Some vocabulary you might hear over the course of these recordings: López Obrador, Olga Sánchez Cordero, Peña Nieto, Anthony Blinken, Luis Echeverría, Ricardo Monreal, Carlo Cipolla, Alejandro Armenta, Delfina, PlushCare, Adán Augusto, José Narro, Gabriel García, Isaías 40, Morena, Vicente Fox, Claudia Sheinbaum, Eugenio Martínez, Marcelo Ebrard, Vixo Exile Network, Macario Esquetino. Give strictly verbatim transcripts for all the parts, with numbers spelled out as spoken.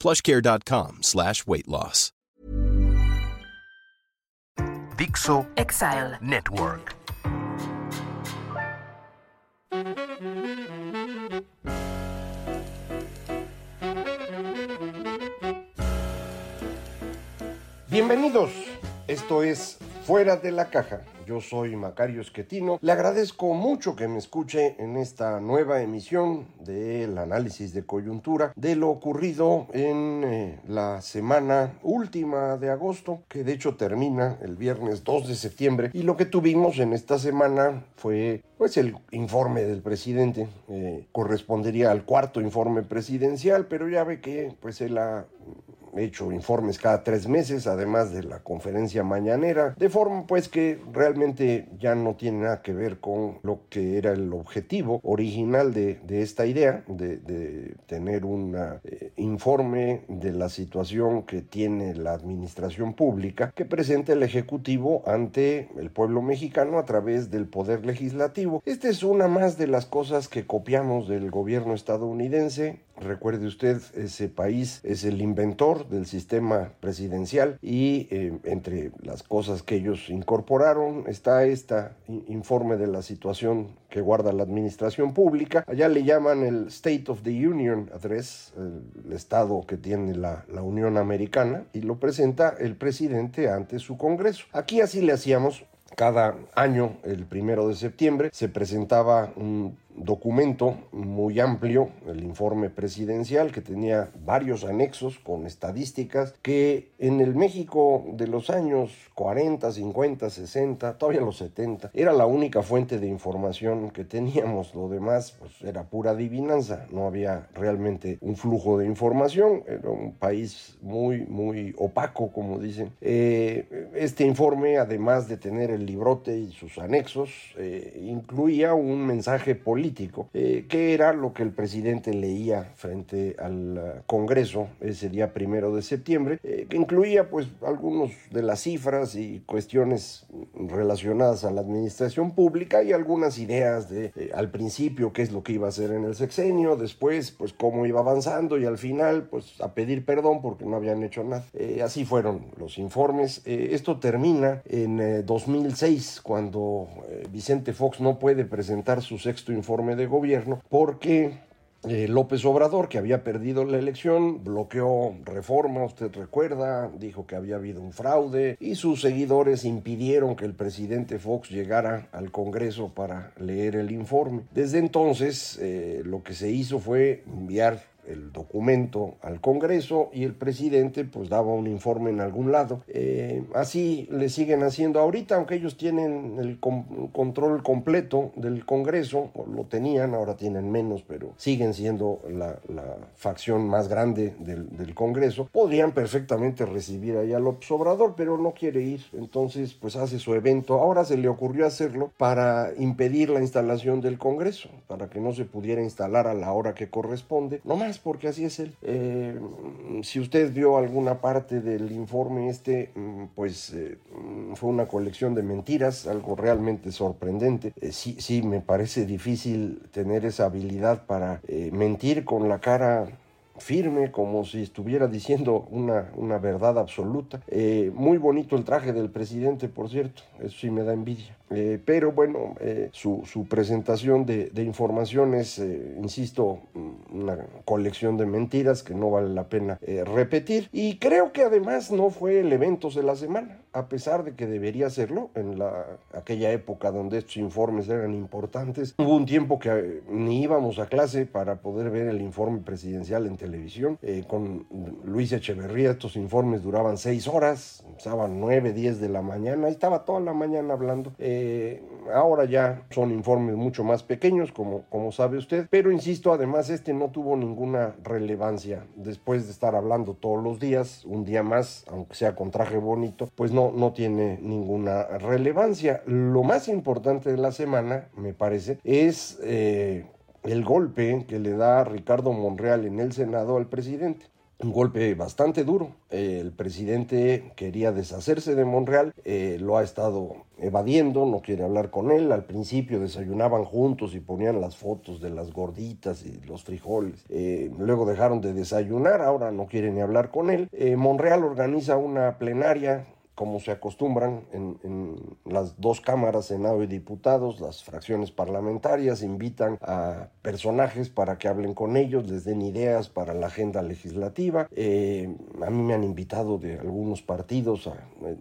plushcare.com slash weight loss. Vixo Exile Network. Bienvenidos, esto es Fuera de la Caja. Yo soy Macario Esquetino. Le agradezco mucho que me escuche en esta nueva emisión del análisis de coyuntura de lo ocurrido en eh, la semana última de agosto, que de hecho termina el viernes dos de septiembre. Y lo que tuvimos en esta semana fue pues, el informe del presidente. Eh, correspondería al cuarto informe presidencial, pero ya ve que pues él ha hecho informes cada tres meses, además de la conferencia mañanera, de forma pues que realmente ya no tiene nada que ver con lo que era el objetivo original de, de esta idea, de, de tener un eh, informe de la situación que tiene la administración pública que presenta el Ejecutivo ante el pueblo mexicano a través del Poder Legislativo. Esta es una más de las cosas que copiamos del gobierno estadounidense. Recuerde usted, ese país es el inventor del sistema presidencial y eh, entre las cosas que ellos incorporaron está este informe de la situación que guarda la administración pública. Allá le llaman el State of the Union Address, el estado que tiene la, la Unión Americana, y lo presenta el presidente ante su Congreso. Aquí así le hacíamos. Cada año, el primero de septiembre, se presentaba un documento muy amplio, el informe presidencial, que tenía varios anexos con estadísticas que en el México de los años cuarenta, cincuenta, sesenta, todavía los setenta, era la única fuente de información que teníamos. Lo demás pues, era pura adivinanza, no había realmente un flujo de información, era un país muy, muy opaco, como dicen. Eh, este informe, además de tener el librote y sus anexos, eh, incluía un mensaje político Eh, que era lo que el presidente leía frente al uh, Congreso ese día primero de septiembre, eh, que incluía pues algunos de las cifras y cuestiones relacionadas a la administración pública y algunas ideas de eh, al principio qué es lo que iba a hacer en el sexenio, después pues cómo iba avanzando y al final pues a pedir perdón porque no habían hecho nada. Eh, así fueron los informes. Eh, esto termina en eh, dos mil seis cuando eh, Vicente Fox no puede presentar su sexto informe de gobierno porque Eh, López Obrador, que había perdido la elección, bloqueó Reforma, usted recuerda, dijo que había habido un fraude y sus seguidores impidieron que el presidente Fox llegara al Congreso para leer el informe. Desde entonces eh, lo que se hizo fue enviar el documento al Congreso y el presidente pues daba un informe en algún lado. Eh, así le siguen haciendo ahorita, aunque ellos tienen el com- control completo del Congreso, lo tenían, ahora tienen menos, pero siguen siendo la, la facción más grande del, del Congreso. Podrían perfectamente recibir ahí a López Obrador, pero no quiere ir, entonces pues hace su evento. Ahora se le ocurrió hacerlo para impedir la instalación del Congreso, para que no se pudiera instalar a la hora que corresponde, no más porque así es él. Eh, si usted vio alguna parte del informe este, pues eh, fue una colección de mentiras, algo realmente sorprendente. Eh, sí, sí, me parece difícil tener esa habilidad para eh, mentir con la cara firme, como si estuviera diciendo una, una verdad absoluta. Eh, muy bonito el traje del presidente, por cierto, eso sí me da envidia. Eh, pero bueno, eh, su, su presentación de, de información es, eh, insisto, una colección de mentiras que no vale la pena eh, repetir. Y creo que además no fue el evento de la semana, a pesar de que debería serlo. En la, aquella época donde estos informes eran importantes, hubo un tiempo que eh, ni íbamos a clase para poder ver el informe presidencial en televisión. Eh, con Luis Echeverría estos informes duraban seis horas, empezaban nueve, diez de la mañana, estaba toda la mañana hablando. Eh, ahora ya son informes mucho más pequeños, como, como sabe usted, pero insisto, además este no tuvo ninguna relevancia después de estar hablando todos los días, un día más, aunque sea con traje bonito, pues no, no tiene ninguna relevancia. Lo más importante de la semana, me parece, es eh, el golpe que le da Ricardo Monreal en el Senado al presidente. Un golpe bastante duro. El presidente quería deshacerse de Monreal, eh, lo ha estado evadiendo, no quiere hablar con él. Al principio desayunaban juntos y ponían las fotos de las gorditas y los frijoles. Eh, luego dejaron de desayunar, ahora no quieren ni hablar con él. Eh, Monreal organiza una plenaria, como se acostumbran en, en las dos cámaras, Senado y Diputados. Las fracciones parlamentarias invitan a personajes para que hablen con ellos, les den ideas para la agenda legislativa. Eh, a mí me han invitado de algunos partidos a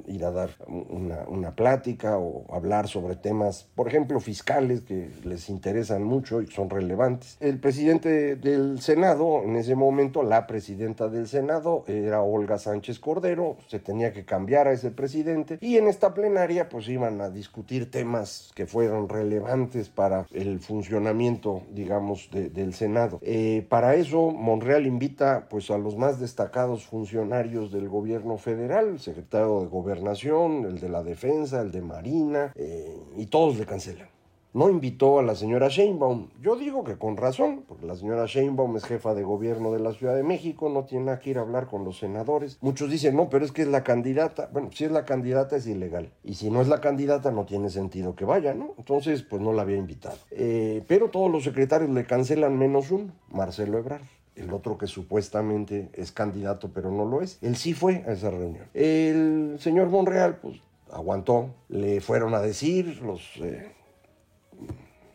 ir a dar una, una plática o hablar sobre temas, por ejemplo, fiscales, que les interesan mucho y son relevantes. El presidente del Senado, en ese momento, la presidenta del Senado, era Olga Sánchez Cordero, se tenía que cambiar a ese presidente, y en esta plenaria pues iban a discutir temas que fueron relevantes para el funcionamiento, digamos, de, del Senado. Eh, para eso Monreal invita pues a los más destacados funcionarios del gobierno federal, el secretario de Gobernación, el de la Defensa, el de Marina, eh, y todos le cancelan. No invitó a la señora Sheinbaum. Yo digo que con razón, porque la señora Sheinbaum es jefa de gobierno de la Ciudad de México, no tiene nada que ir a hablar con los senadores. Muchos dicen, no, pero es que es la candidata. Bueno, si es la candidata es ilegal. Y si no es la candidata no tiene sentido que vaya, ¿no? Entonces, pues no la había invitado. Eh, pero todos los secretarios le cancelan menos uno, Marcelo Ebrard. El otro que supuestamente es candidato, pero no lo es. Él sí fue a esa reunión. El señor Monreal, pues, aguantó. Le fueron a decir los... Eh,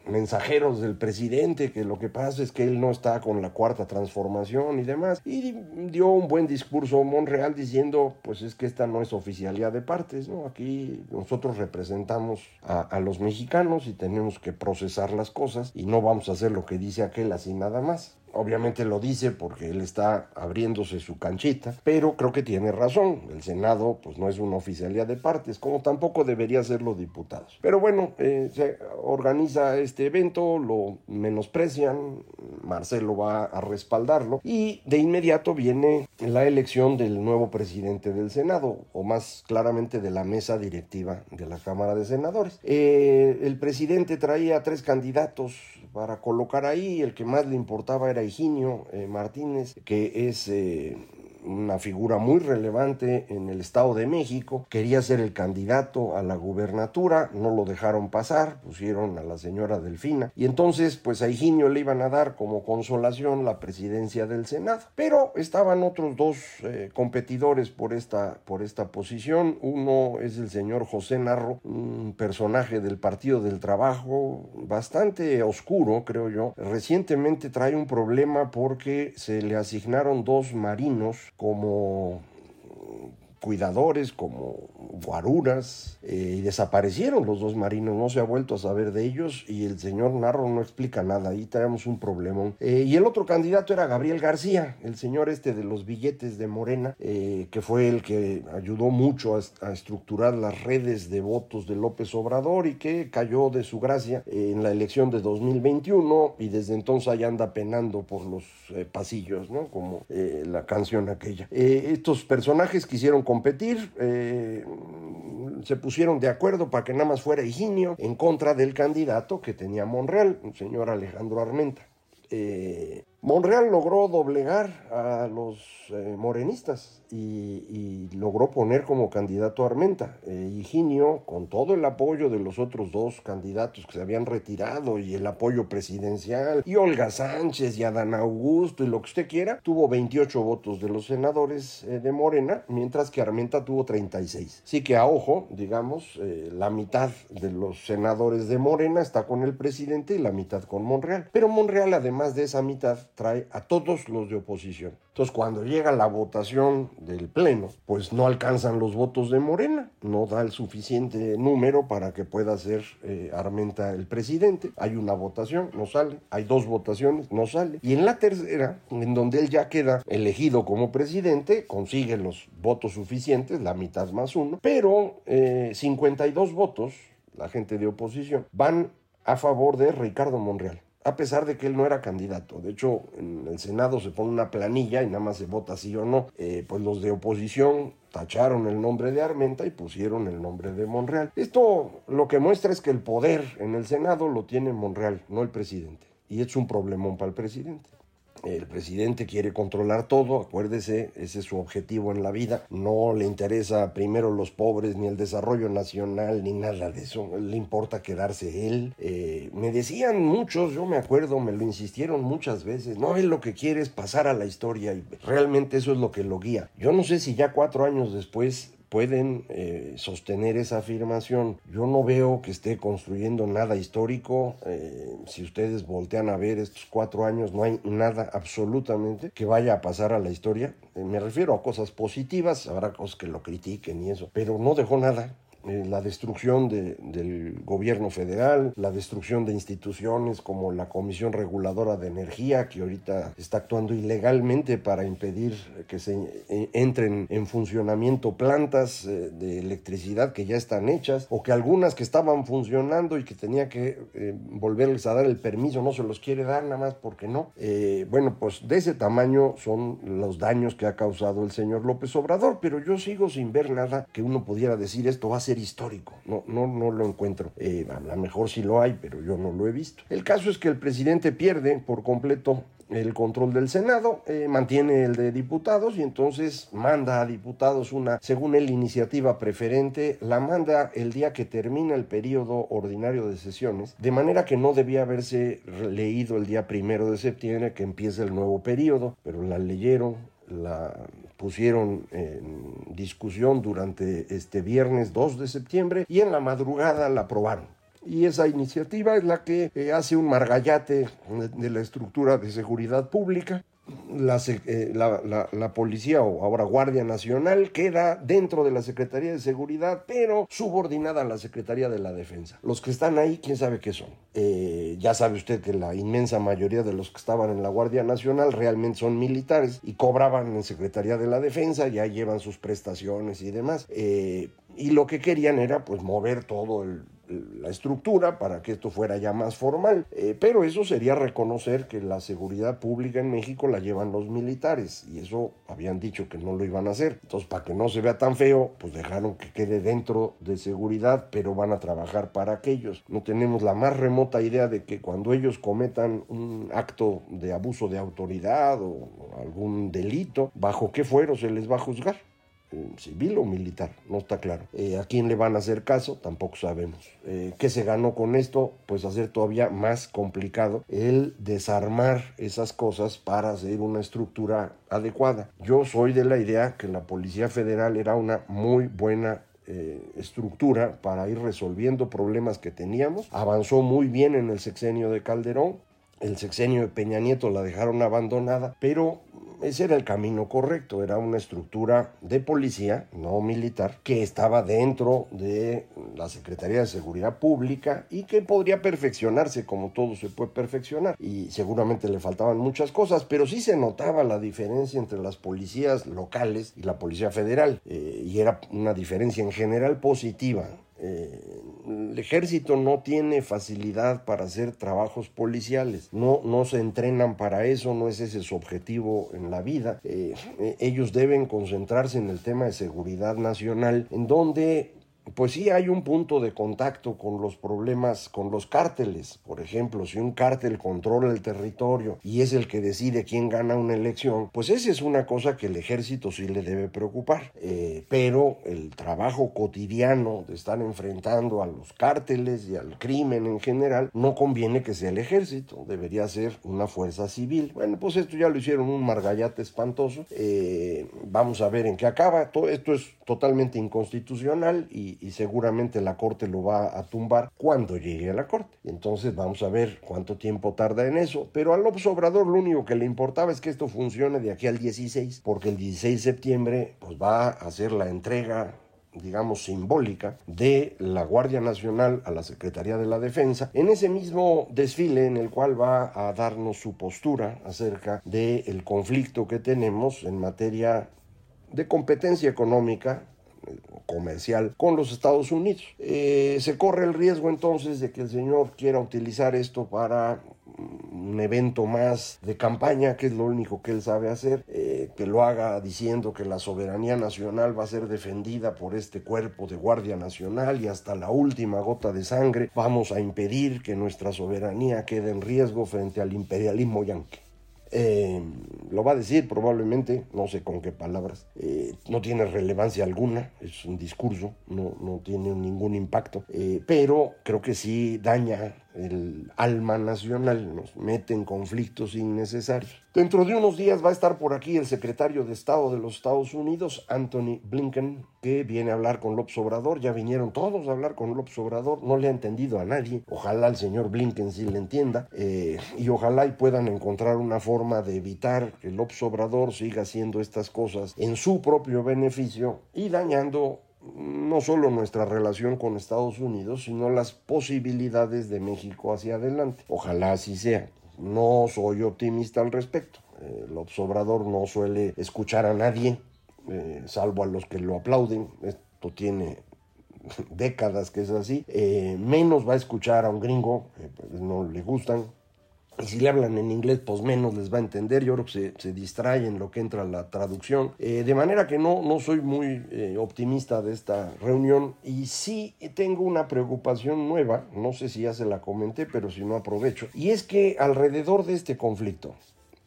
mensajeros del presidente que lo que pasa es que él no está con la cuarta transformación y demás, y dio un buen discurso Monreal diciendo, pues es que esta no es oficialidad de partes, ¿no? Aquí nosotros representamos a, a los mexicanos y tenemos que procesar las cosas y no vamos a hacer lo que dice aquel así nada más. Obviamente lo dice porque él está abriéndose su canchita, pero creo que tiene razón. El Senado pues no es una oficialía de partes, como tampoco debería ser los diputados. Pero bueno, eh, se organiza este evento, lo menosprecian, Marcelo va a respaldarlo y de inmediato viene la elección del nuevo presidente del Senado, o más claramente de la mesa directiva de la Cámara de Senadores. Eh, el presidente traía tres candidatos para colocar ahí. El que más le importaba era Eugenio eh, Martínez, que es eh, una figura muy relevante en el Estado de México. Quería ser el candidato a la gubernatura, no lo dejaron pasar, pusieron a la señora Delfina, y entonces pues a Eugenio le iban a dar como consolación la presidencia del Senado. Pero estaban otros dos eh, competidores por esta, por esta posición. Uno es el señor José Narro, un personaje del Partido del Trabajo bastante oscuro, creo yo. Recientemente trae un problema porque se le asignaron dos marinos como cuidadores, como guaruras, eh, y desaparecieron los dos marinos, no se ha vuelto a saber de ellos, y el señor Narro no explica nada, ahí tenemos un problema. Eh, y el otro candidato era Gabriel García, el señor este de los billetes de Morena, eh, que fue el que ayudó mucho a, a estructurar las redes de votos de López Obrador y que cayó de su gracia en la elección de dos mil veintiuno, y desde entonces ahí anda penando por los eh, pasillos, ¿no? Como eh, la canción aquella. Eh, estos personajes quisieron competir, eh, se pusieron de acuerdo para que nada más fuera Eugenio en contra del candidato que tenía Monreal, el señor Alejandro Armenta. Eh, Monreal logró doblegar a los eh, morenistas y, y logró poner como candidato a Armenta. Eh, Eugenio, con todo el apoyo de los otros dos candidatos que se habían retirado y el apoyo presidencial, y Olga Sánchez y Adán Augusto y lo que usted quiera, tuvo veintiocho votos de los senadores eh, de Morena, mientras que Armenta tuvo treinta y seis. Así que a ojo, digamos, eh, la mitad de los senadores de Morena está con el presidente y la mitad con Monreal. Pero Monreal, además de esa mitad, trae a todos los de oposición. Entonces, cuando llega la votación del Pleno, pues no alcanzan los votos de Morena, no da el suficiente número para que pueda ser eh, Armenta el presidente. Hay una votación, no sale, hay dos votaciones, no sale. Y en la tercera, en donde él ya queda elegido como presidente, consigue los votos suficientes, la mitad más uno, pero eh, cincuenta y dos votos, la gente de oposición, van a favor de Ricardo Monreal, a pesar de que él no era candidato. De hecho, en el Senado se pone una planilla y nada más se vota sí o no. Eh, pues los de oposición tacharon el nombre de Armenta y pusieron el nombre de Monreal. Esto lo que muestra es que el poder en el Senado lo tiene Monreal, no el presidente. Y es un problemón para el presidente. El presidente quiere controlar todo, acuérdese, ese es su objetivo en la vida. No le interesa primero los pobres, ni el desarrollo nacional, ni nada de eso. Le importa quedarse él. Eh, me decían muchos, yo me acuerdo, me lo insistieron muchas veces. No, él lo que quiere es pasar a la historia y realmente eso es lo que lo guía. Yo no sé si ya cuatro años después pueden eh, sostener esa afirmación. Yo no veo que esté construyendo nada histórico. Eh, si ustedes voltean a ver estos cuatro años, no hay nada absolutamente que vaya a pasar a la historia. Eh, me refiero a cosas positivas, habrá cosas que lo critiquen y eso, pero no dejó nada. Eh, la destrucción de, del gobierno federal, la destrucción de instituciones como la Comisión Reguladora de Energía, que ahorita está actuando ilegalmente para impedir que se eh, entren en funcionamiento plantas eh, de electricidad que ya están hechas, o que algunas que estaban funcionando y que tenía que eh, volverles a dar el permiso, no se los quiere dar nada más porque no. Eh, bueno, pues de ese tamaño son los daños que ha causado el señor López Obrador, pero yo sigo sin ver nada que uno pudiera decir esto va a ser histórico. No, no, no lo encuentro. Eh, a lo mejor sí lo hay, pero yo no lo he visto. El caso es que el presidente pierde por completo el control del Senado, eh, mantiene el de diputados y entonces manda a diputados una, según él, iniciativa preferente, la manda el día que termina el periodo ordinario de sesiones, de manera que no debía haberse leído el día primero de septiembre que empieza el nuevo periodo, pero la leyeron, la pusieron en discusión durante este viernes dos de septiembre y en la madrugada la aprobaron. Y esa iniciativa es la que hace un margallate de la estructura de seguridad pública. La, eh, la, la, la policía o ahora Guardia Nacional queda dentro de la Secretaría de Seguridad, pero subordinada a la Secretaría de la Defensa. Los que están ahí, quién sabe qué son. Eh, ya sabe usted que la inmensa mayoría de los que estaban en la Guardia Nacional realmente son militares y cobraban en Secretaría de la Defensa, ya llevan sus prestaciones y demás. Eh, y lo que querían era pues mover todo el la estructura para que esto fuera ya más formal, eh, pero eso sería reconocer que la seguridad pública en México la llevan los militares y eso habían dicho que no lo iban a hacer. Entonces, para que no se vea tan feo, pues dejaron que quede dentro de seguridad, pero van a trabajar para aquellos. No tenemos la más remota idea de que cuando ellos cometan un acto de abuso de autoridad o algún delito, bajo qué fuero se les va a juzgar, civil o militar, no está claro. Eh, ¿a quién le van a hacer caso? Tampoco sabemos. Eh, ¿qué se ganó con esto? Pues hacer todavía más complicado el desarmar esas cosas para hacer una estructura adecuada. Yo soy de la idea que la Policía Federal era una muy buena Eh, estructura para ir resolviendo problemas que teníamos. Avanzó muy bien en el sexenio de Calderón. El sexenio de Peña Nieto la dejaron abandonada, pero ese era el camino correcto, era una estructura de policía, no militar, que estaba dentro de la Secretaría de Seguridad Pública y que podría perfeccionarse como todo se puede perfeccionar. Y seguramente le faltaban muchas cosas, pero sí se notaba la diferencia entre las policías locales y la Policía Federal, eh, y era una diferencia en general positiva. Eh, el ejército no tiene facilidad para hacer trabajos policiales, no, no se entrenan para eso, no es ese su objetivo en la vida. Eh, eh, ellos deben concentrarse en el tema de seguridad nacional, en donde pues sí hay un punto de contacto con los problemas, con los cárteles. Por ejemplo, si un cártel controla el territorio y es el que decide quién gana una elección, pues esa es una cosa que el ejército sí le debe preocupar. Eh, pero el trabajo cotidiano de estar enfrentando a los cárteles y al crimen en general, no conviene que sea el ejército, debería ser una fuerza civil. Bueno, pues esto ya lo hicieron un margallate espantoso. Eh, vamos a ver en qué acaba. Todo esto es totalmente inconstitucional y y, y seguramente la Corte lo va a tumbar cuando llegue a la Corte. Entonces vamos a ver cuánto tiempo tarda en eso, pero a López Obrador lo único que le importaba es que esto funcione de aquí al dieciséis, porque el dieciséis de septiembre pues va a hacer la entrega, digamos, simbólica de la Guardia Nacional a la Secretaría de la Defensa, en ese mismo desfile en el cual va a darnos su postura acerca del conflicto que tenemos en materia de competencia económica comercial con los Estados Unidos. Eh, se corre el riesgo entonces de que el señor quiera utilizar esto para un evento más de campaña, que es lo único que él sabe hacer, eh, que lo haga diciendo que la soberanía nacional va a ser defendida por este cuerpo de Guardia Nacional y hasta la última gota de sangre vamos a impedir que nuestra soberanía quede en riesgo frente al imperialismo yanqui. Eh, lo va a decir probablemente, no sé con qué palabras, eh, no tiene relevancia alguna, es un discurso, no, no tiene ningún impacto, eh, pero creo que sí daña el alma nacional, nos mete en conflictos innecesarios. Dentro de unos días va a estar por aquí el secretario de Estado de los Estados Unidos, Anthony Blinken, que viene a hablar con López Obrador. Ya vinieron todos a hablar con López Obrador, no le ha entendido a nadie. Ojalá el señor Blinken sí le entienda, eh, y ojalá y puedan encontrar una forma de evitar que López Obrador siga haciendo estas cosas en su propio beneficio y dañando no solo nuestra relación con Estados Unidos, sino las posibilidades de México hacia adelante. Ojalá así sea. No soy optimista al respecto. Eh, López Obrador no suele escuchar a nadie, eh, salvo a los que lo aplauden. Esto tiene décadas que es así. Eh, menos va a escuchar a un gringo, eh, pues no le gustan. Y si le hablan en inglés, pues menos les va a entender. Yo creo que se, se distrae en lo que entra la traducción. Eh, de manera que no, no soy muy eh, optimista de esta reunión. Y sí tengo una preocupación nueva. No sé si ya se la comenté, pero si no aprovecho. Y es que alrededor de este conflicto,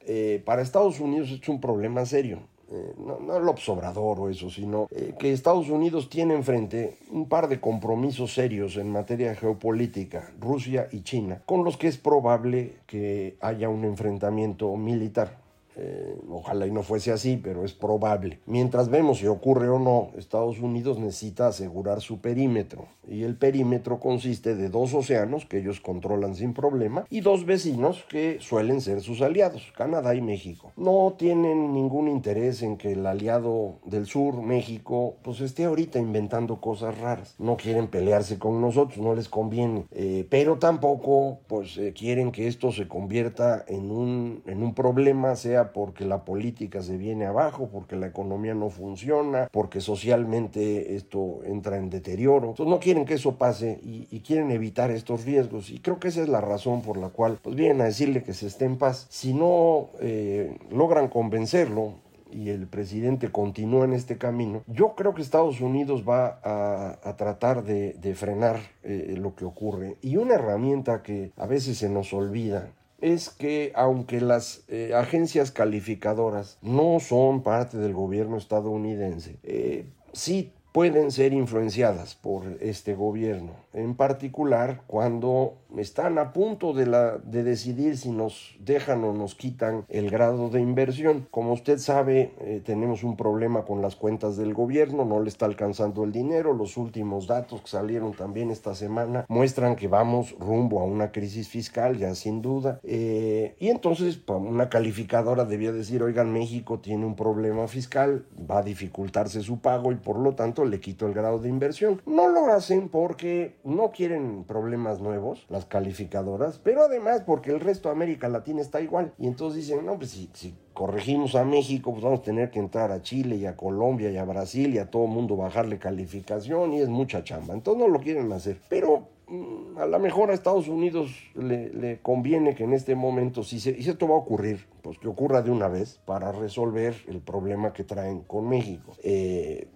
eh, para Estados Unidos es un problema serio. Eh, no, no López Obrador o eso, sino eh, que Estados Unidos tiene enfrente un par de compromisos serios en materia geopolítica, Rusia y China, con los que es probable que haya un enfrentamiento militar. Eh, ojalá y no fuese así, pero es probable. Mientras vemos si ocurre o no, Estados Unidos necesita asegurar su perímetro, y el perímetro consiste de dos océanos que ellos controlan sin problema y dos vecinos que suelen ser sus aliados, Canadá y México. No tienen ningún interés en que el aliado del sur, México, pues esté ahorita inventando cosas raras. No quieren pelearse con nosotros, no les conviene, eh, pero tampoco pues eh, quieren que esto se convierta en un, en un problema, sea porque la política se viene abajo, porque la economía no funciona, porque socialmente esto entra en deterioro. Entonces no quieren que eso pase y, y quieren evitar estos riesgos, y creo que esa es la razón por la cual pues vienen a decirle que se esté en paz. Si no eh, logran convencerlo y el presidente continúa en este camino, yo creo que Estados Unidos va a, a tratar de, de frenar eh, lo que ocurre. Y una herramienta que a veces se nos olvida es que aunque las eh, agencias calificadoras no son parte del gobierno estadounidense, eh, sí pueden ser influenciadas por este gobierno, en particular cuando están a punto de, la, de decidir si nos dejan o nos quitan el grado de inversión. Como usted sabe, eh, tenemos un problema con las cuentas del gobierno, no le está alcanzando el dinero. Los últimos datos que salieron también esta semana muestran que vamos rumbo a una crisis fiscal, ya sin duda. Eh, y entonces una calificadora debía decir, oigan, México tiene un problema fiscal, va a dificultarse su pago y por lo tanto le quito el grado de inversión. No lo hacen porque no quieren problemas nuevos, las calificadoras, pero además porque el resto de América Latina está igual. Y entonces dicen, no, pues si, si corregimos a México, pues vamos a tener que entrar a Chile y a Colombia y a Brasil y a todo mundo bajarle calificación, y es mucha chamba. Entonces no lo quieren hacer, pero a lo mejor a Estados Unidos le, le conviene que en este momento, si, se, si esto va a ocurrir, pues que ocurra de una vez para resolver el problema que traen con México. Eh...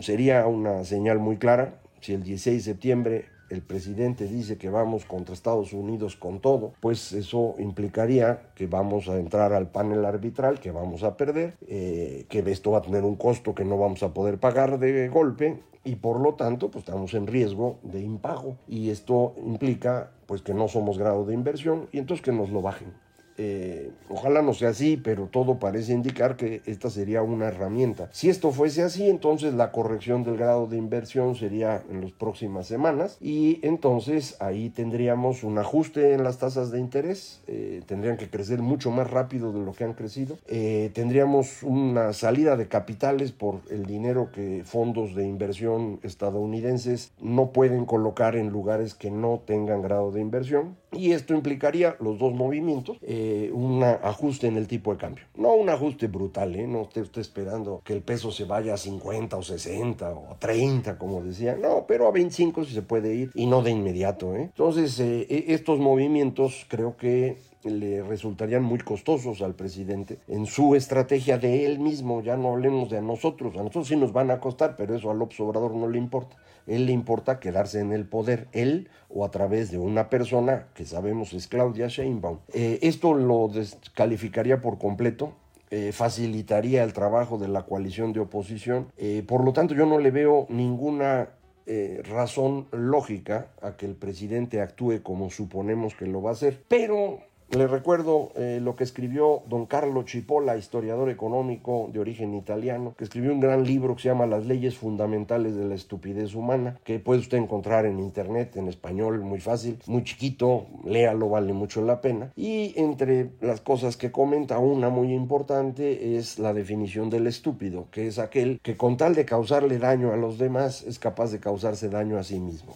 Sería una señal muy clara. Si el dieciséis de septiembre el presidente dice que vamos contra Estados Unidos con todo, pues eso implicaría que vamos a entrar al panel arbitral, que vamos a perder, eh, que esto va a tener un costo que no vamos a poder pagar de golpe, y por lo tanto pues estamos en riesgo de impago, y esto implica pues que no somos grado de inversión y entonces que nos lo bajen. eh, ojalá no sea así, pero todo parece indicar que esta sería una herramienta. Si esto fuese así, entonces la corrección del grado de inversión sería en las próximas semanas y entonces ahí tendríamos un ajuste en las tasas de interés, eh, tendrían que crecer mucho más rápido de lo que han crecido, eh, tendríamos una salida de capitales por el dinero que fondos de inversión estadounidenses no pueden colocar en lugares que no tengan grado de inversión, y esto implicaría los dos movimientos, eh, un ajuste en el tipo de cambio, no un ajuste brutal, ¿eh? No esté usted esperando que el peso se vaya a cincuenta o sesenta o treinta como decía, no, pero a veinticinco si se puede ir y no de inmediato, ¿eh? Entonces eh, estos movimientos creo que le resultarían muy costosos al presidente en su estrategia de él mismo. Ya no hablemos de a nosotros, a nosotros sí nos van a costar, pero eso a López Obrador no le importa. Él le importa quedarse en el poder, él o a través de una persona que sabemos es Claudia Sheinbaum. Eh, esto lo descalificaría por completo, eh, facilitaría el trabajo de la coalición de oposición, eh, por lo tanto yo no le veo ninguna Eh, razón lógica a que el presidente actúe como suponemos que lo va a hacer, pero le recuerdo eh, lo que escribió don Carlo Cipolla, historiador económico de origen italiano, que escribió un gran libro que se llama Las leyes fundamentales de la estupidez humana, que puede usted encontrar en internet, en español, muy fácil, muy chiquito, léalo, vale mucho la pena. Y entre las cosas que comenta, una muy importante es la definición del estúpido, que es aquel que con tal de causarle daño a los demás es capaz de causarse daño a sí mismo.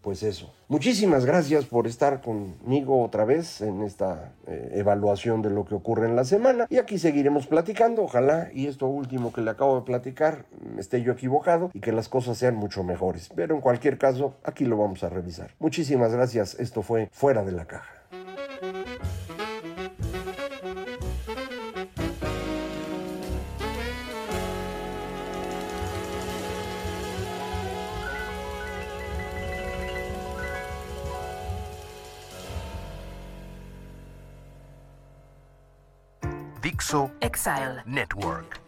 Pues eso. Muchísimas gracias por estar conmigo otra vez en esta eh, evaluación de lo que ocurre en la semana. Y aquí seguiremos platicando, ojalá, y esto último que le acabo de platicar, esté yo equivocado y que las cosas sean mucho mejores. Pero en cualquier caso, aquí lo vamos a revisar. Muchísimas gracias. Esto fue Fuera de la Caja. Vixo Exile Network.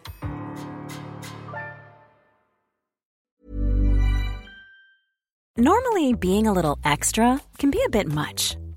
Normally, being a little extra can be a bit much,